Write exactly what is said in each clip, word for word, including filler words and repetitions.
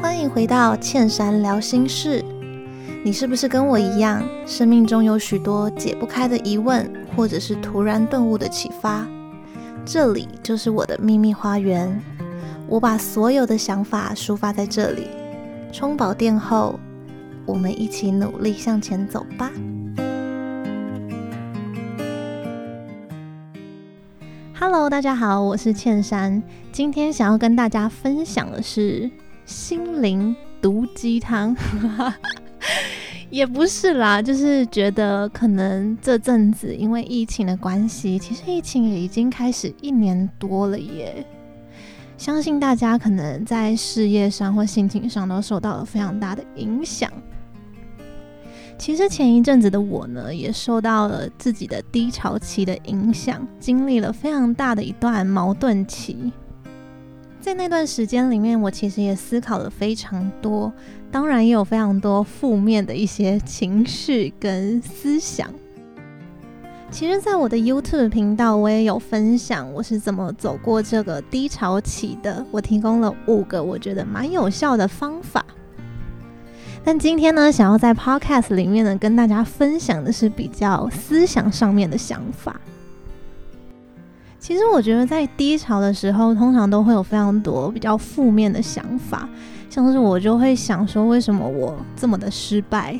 欢迎回到茜珊聊心事。你是不是跟我一样，生命中有许多解不开的疑问，或者是突然顿悟的启发？这里就是我的秘密花园，我把所有的想法抒发在这里。充饱电后，我们一起努力向前走吧。Hello， 大家好，我是茜珊。今天想要跟大家分享的是心灵毒鸡汤，也不是啦，就是觉得可能这阵子因为疫情的关系，其实疫情也已经开始一年多了耶。相信大家可能在事业上或心情上都受到了非常大的影响。其实前一阵子的我呢，也受到了自己的低潮期的影响，经历了非常大的一段矛盾期。在那段时间里面，我其实也思考了非常多，当然也有非常多负面的一些情绪跟思想。其实在我的 YouTube 频道，我也有分享我是怎么走过这个低潮期的，我提供了五个我觉得蛮有效的方法。但今天呢，想要在 podcast 里面呢，跟大家分享的是比较思想上面的想法。其实我觉得在低潮的时候，通常都会有非常多比较负面的想法，像是我就会想说，为什么我这么的失败？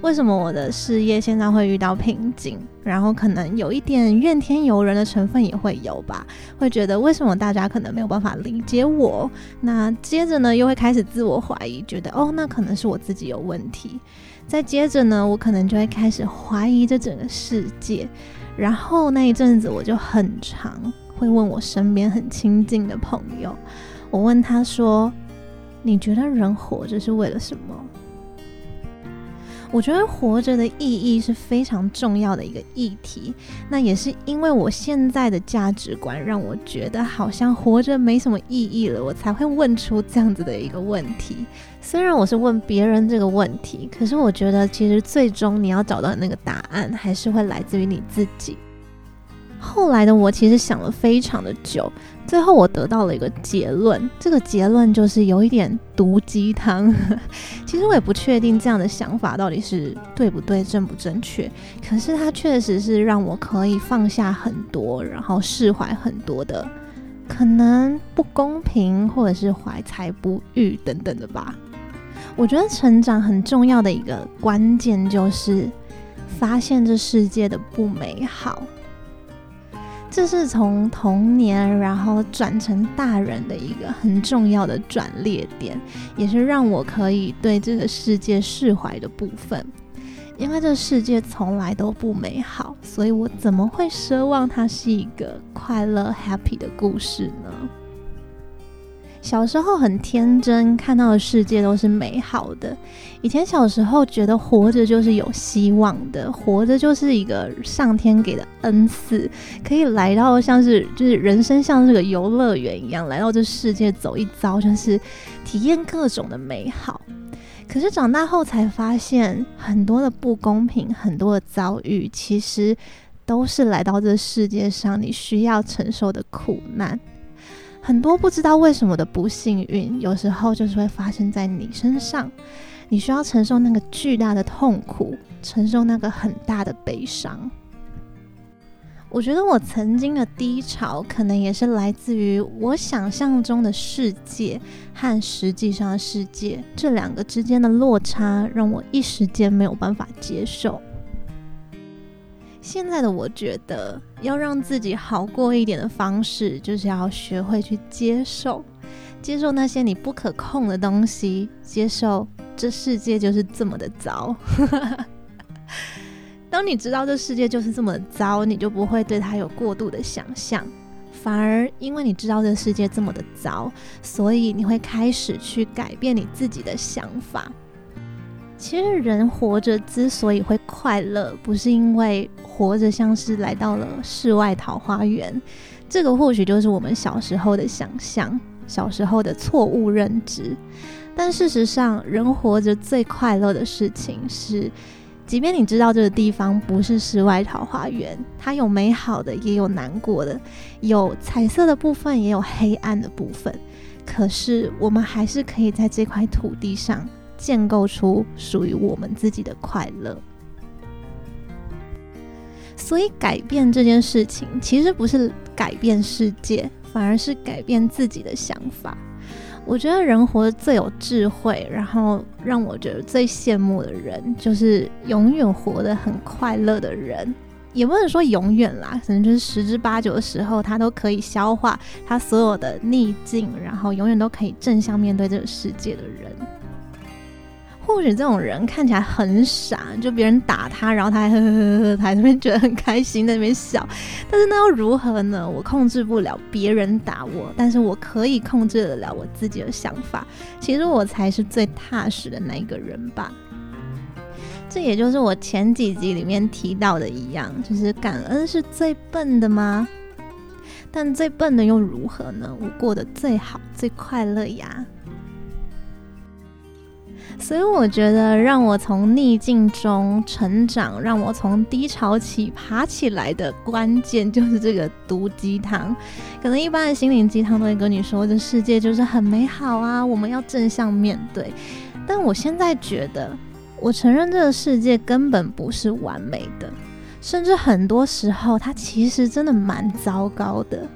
为什么我的事业现在会遇到瓶颈？然后可能有一点怨天尤人的成分也会有吧，会觉得为什么大家可能没有办法理解我？那接着呢，又会开始自我怀疑，觉得哦，那可能是我自己有问题。再接着呢，我可能就会开始怀疑这整个世界。然后那一阵子我就很常会问我身边很亲近的朋友，我问他说，你觉得人活着是为了什么？我觉得活着的意义是非常重要的一个议题，那也是因为我现在的价值观让我觉得好像活着没什么意义了，我才会问出这样子的一个问题。虽然我是问别人这个问题，可是我觉得其实最终你要找到那个答案还是会来自于你自己。后来的我其实想了非常的久，最后我得到了一个结论，这个结论就是有一点毒鸡汤。其实我也不确定这样的想法到底是对不对、正不正确，可是它确实是让我可以放下很多，然后释怀很多的可能不公平或者是怀才不遇等等的吧。我觉得成长很重要的一个关键就是发现这世界的不美好，这是从童年然后转成大人的一个很重要的转捩点，也是让我可以对这个世界释怀的部分。因为这世界从来都不美好，所以我怎么会奢望它是一个快乐 happy 的故事呢？小时候很天真，看到的世界都是美好的。以前小时候觉得活着就是有希望的，活着就是一个上天给的恩赐，可以来到像是就是人生像是个游乐园一样，来到这世界走一遭，就是体验各种的美好。可是长大后才发现，很多的不公平，很多的遭遇，其实都是来到这世界上你需要承受的苦难。很多不知道为什么的不幸运，有时候就是会发生在你身上，你需要承受那个巨大的痛苦，承受那个很大的悲伤。我觉得我曾经的低潮可能也是来自于我想象中的世界和实际上的世界，这两个之间的落差让我一时间没有办法接受。现在的我觉得要让自己好过一点的方式，就是要学会去接受接受那些你不可控的东西，接受这世界就是这么的糟。当你知道这世界就是这么的糟，你就不会对它有过度的想象，反而因为你知道这世界这么的糟，所以你会开始去改变你自己的想法。其实人活着之所以会快乐，不是因为活着像是来到了世外桃花源，这个或许就是我们小时候的想象，小时候的错误认知。但事实上，人活着最快乐的事情是，即便你知道这个地方不是世外桃花源，它有美好的，也有难过的，有彩色的部分，也有黑暗的部分，可是我们还是可以在这块土地上建构出属于我们自己的快乐。所以改变这件事情其实不是改变世界，反而是改变自己的想法。我觉得人活得最有智慧，然后让我觉得最羡慕的人，就是永远活得很快乐的人。也不能说永远啦，可能就是十之八九的时候，他都可以消化他所有的逆境，然后永远都可以正向面对这个世界的人。或许这种人看起来很傻，就别人打他，然后他还呵呵呵呵，他还在那边觉得很开心，在那边笑。但是那又如何呢？我控制不了别人打我，但是我可以控制得了我自己的想法。其实我才是最踏实的那一个人吧。这也就是我前几集里面提到的一样，就是感恩是最笨的吗？但最笨的又如何呢？我过得最好，最快乐呀。所以我觉得让我从逆境中成长，让我从低潮起爬起来的关键就是这个毒鸡汤。可能一般的心灵鸡汤都会跟你说这世界就是很美好啊，我们要正向面对。但我现在觉得，我承认这个世界根本不是完美的，甚至很多时候它其实真的蛮糟糕的。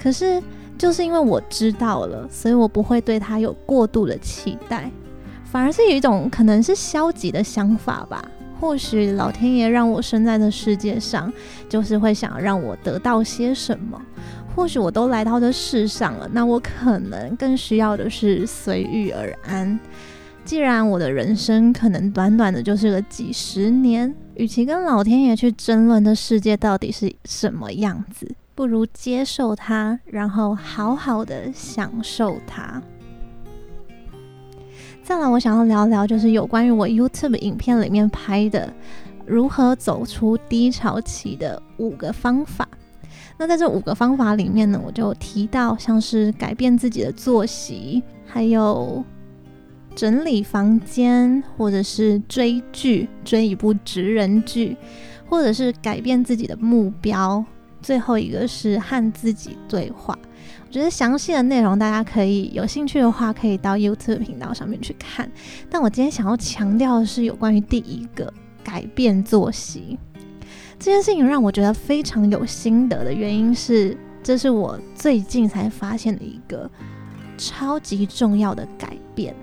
可是就是因为我知道了，所以我不会对它有过度的期待，反而是有一种可能是消极的想法吧。或许老天爷让我生在这世界上，就是会想让我得到些什么。或许我都来到这世上了，那我可能更需要的是随遇而安。既然我的人生可能短短的就是个几十年，与其跟老天爷去争论这世界到底是什么样子，不如接受它，然后好好的享受它。再来我想要聊聊，就是有关于我 YouTube 影片里面拍的如何走出低潮期的五个方法。那在这五个方法里面呢，我就提到像是改变自己的作息，还有整理房间，或者是追剧，追一部职人剧，或者是改变自己的目标，最后一个是和自己对话。我觉得详细的内容大家可以有兴趣的话可以到 YouTube 频道上面去看，但我今天想要强调的是有关于第一个改变作息这件事情。让我觉得非常有心得的原因是，这是我最近才发现的一个超级重要的改变。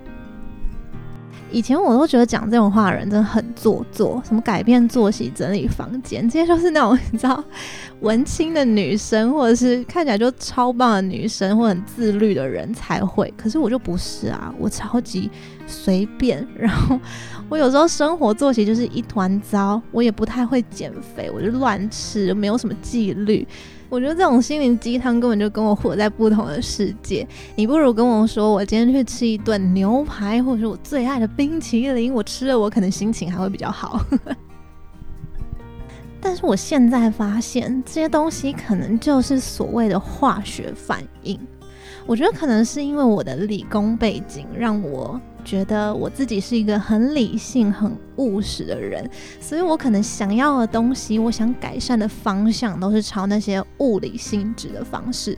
以前我都觉得讲这种话的人真的很做作，什么改变作息、整理房间，这些就是那种你知道文青的女生，或者是看起来就超棒的女生，或者很自律的人才会。可是我就不是啊，我超级随便，然后我有时候生活作息就是一团糟，我也不太会减肥，我就乱吃，没有什么纪律。我觉得这种心灵鸡汤根本就跟我活在不同的世界。你不如跟我说，我今天去吃一顿牛排，或者是我最爱的冰淇淋，我吃了我可能心情还会比较好。但是我现在发现，这些东西可能就是所谓的化学反应。我觉得可能是因为我的理工背景，让我觉得我自己是一个很理性很务实的人，所以我可能想要的东西，我想改善的方向都是朝那些物理性质的方式。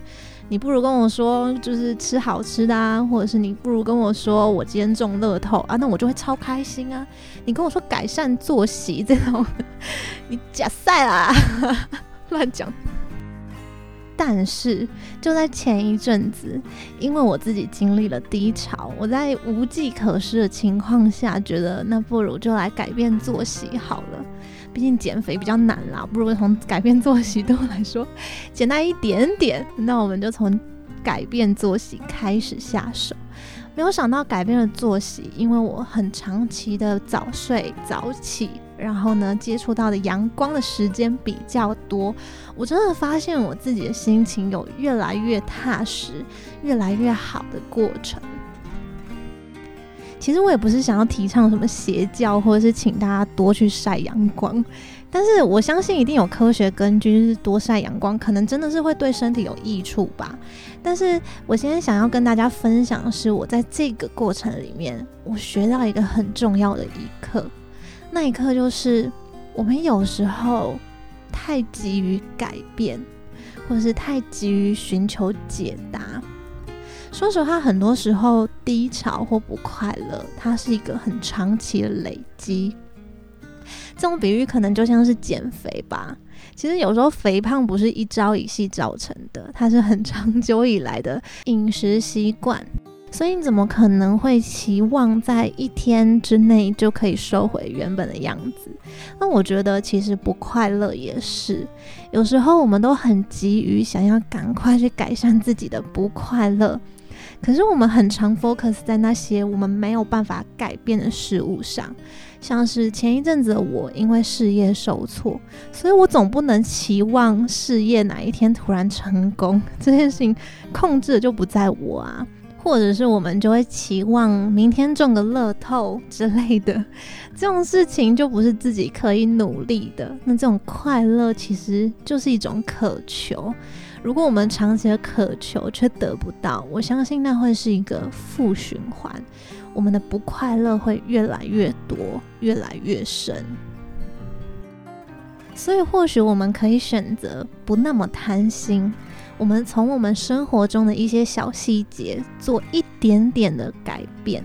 你不如跟我说就是吃好吃的啊，或者是你不如跟我说我今天中乐透啊，那我就会超开心啊。你跟我说改善作息这种你假赛啦乱讲。但是就在前一阵子，因为我自己经历了低潮，我在无计可施的情况下，觉得那不如就来改变作息好了。毕竟减肥比较难啦，不如从改变作息对我来说简单一点点，那我们就从改变作息开始下手。没有想到改变了作息，因为我很长期的早睡早起，然后呢接触到的阳光的时间比较多，我真的发现我自己的心情有越来越踏实越来越好的过程。其实我也不是想要提倡什么邪教，或者是请大家多去晒阳光，但是我相信一定有科学根据，就是多晒阳光可能真的是会对身体有益处吧。但是我今天想要跟大家分享的是，我在这个过程里面我学到一个很重要的一课。那一刻就是，我们有时候太急于改变，或者是太急于寻求解答。说实话，很多时候低潮或不快乐，它是一个很长期的累积。这种比喻可能就像是减肥吧，其实有时候肥胖不是一朝一夕造成的，它是很长久以来的饮食习惯，所以你怎么可能会期望在一天之内就可以收回原本的样子？那我觉得其实不快乐也是，有时候我们都很急于想要赶快去改善自己的不快乐，可是我们很常 focus 在那些我们没有办法改变的事物上，像是前一阵子的我因为事业受挫，所以我总不能期望事业哪一天突然成功，这件事情控制的就不在我啊，或者是我们就会期望明天中个乐透之类的，这种事情就不是自己可以努力的。那这种快乐其实就是一种渴求，如果我们长期的渴求却得不到，我相信那会是一个负循环，我们的不快乐会越来越多，越来越深。所以或许我们可以选择不那么贪心，我们从我们生活中的一些小细节做一点点的改变，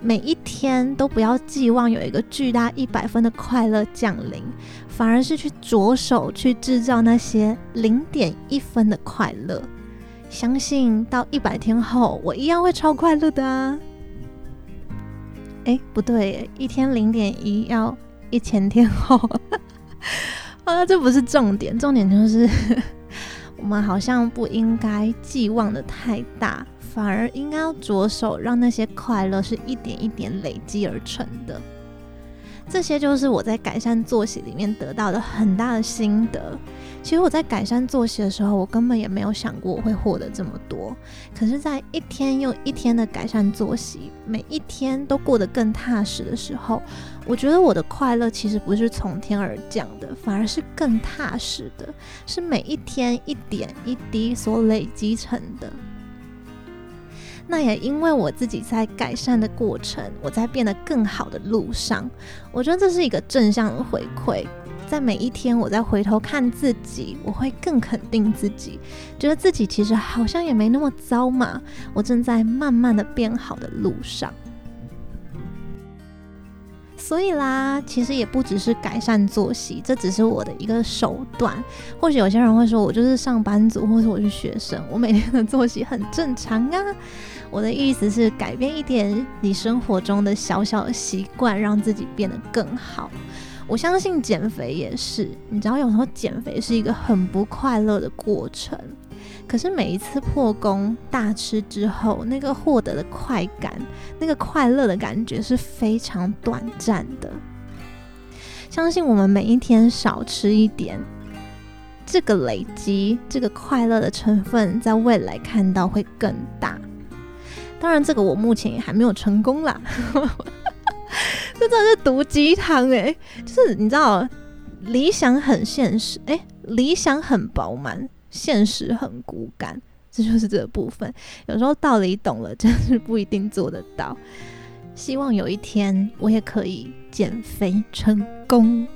每一天都不要寄望有一个巨大一百分的快乐降临，反而是去着手去制造那些零点一分的快乐。相信到一百天后，我一样会超快乐的啊！哎，不对耶，一天零点一要一千天后，啊，这不是重点，重点就是。我们好像不应该寄望的太大，反而应该要着手让那些快乐是一点一点累积而成的。这些就是我在改善作息里面得到的很大的心得。其实我在改善作息的时候，我根本也没有想过我会获得这么多，可是在一天又一天的改善作息，每一天都过得更踏实的时候，我觉得我的快乐其实不是从天而降的，反而是更踏实的，是每一天一点一滴所累积成的。那也因为我自己在改善的过程，我在变得更好的路上，我觉得这是一个正向的回馈。在每一天我在回头看自己，我会更肯定自己，觉得自己其实好像也没那么糟嘛，我正在慢慢的变好的路上。所以啦，其实也不只是改善作息，这只是我的一个手段。或许有些人会说我就是上班族，或者我是学生，我每天的作息很正常啊。我的意思是改变一点你生活中的小小的习惯，让自己变得更好。我相信减肥也是，你知道有时候减肥是一个很不快乐的过程，可是每一次破功大吃之后，那个获得的快感，那个快乐的感觉是非常短暂的。相信我们每一天少吃一点，这个累积，这个快乐的成分在未来看到会更大。当然这个我目前也还没有成功啦这真的是毒鸡汤欸，就是你知道理想很现实，欸，理想很饱满，现实很骨感，这就是这个部分。有时候道理懂了，真是不一定做得到。希望有一天我也可以减肥成功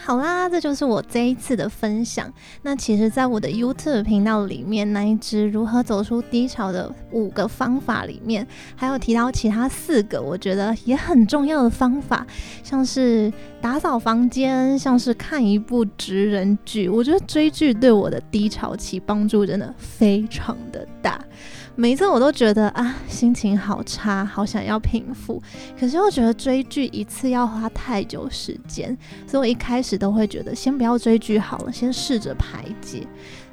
好啦，这就是我这一次的分享。那其实在我的 YouTube 频道里面，那一支如何走出低潮的五个方法里面，还有提到其他四个我觉得也很重要的方法，像是打扫房间，像是看一部职人剧。我觉得追剧对我的低潮期帮助真的非常的大，每一次我都觉得啊，心情好差，好想要平复，可是又觉得追剧一次要花太久时间，所以我一开始都会觉得先不要追剧好了，先试着排解。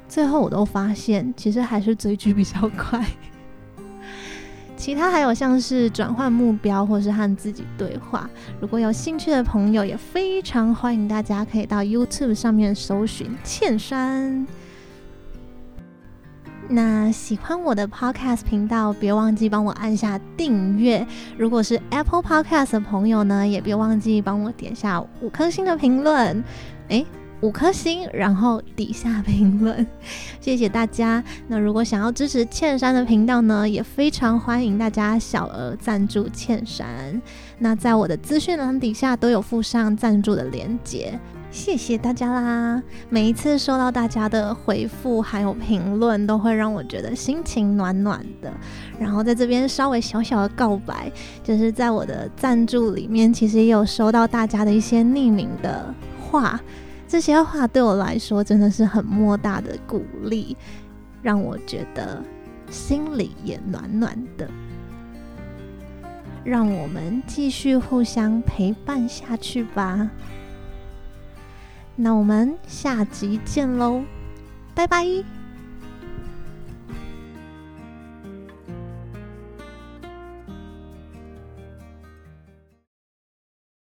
最后我都发现其实还是追剧比较快其他还有像是转换目标，或是和自己对话。如果有兴趣的朋友，也非常欢迎大家可以到 YouTube 上面搜寻茜珊。那喜欢我的 podcast 频道，别忘记帮我按下订阅。如果是 Apple Podcast 的朋友呢，也别忘记帮我点下五颗星的评论，诶，五颗星，然后底下评论，谢谢大家。那如果想要支持茜珊的频道呢，也非常欢迎大家小额赞助茜珊。那在我的资讯栏底下都有附上赞助的连结。谢谢大家啦！每一次收到大家的回复还有评论，都会让我觉得心情暖暖的。然后在这边稍微小小的告白，就是在我的赞助里面，其实也有收到大家的一些匿名的话，这些话对我来说真的是很莫大的鼓励，让我觉得心里也暖暖的。让我们继续互相陪伴下去吧。那我们下集见喽，拜拜。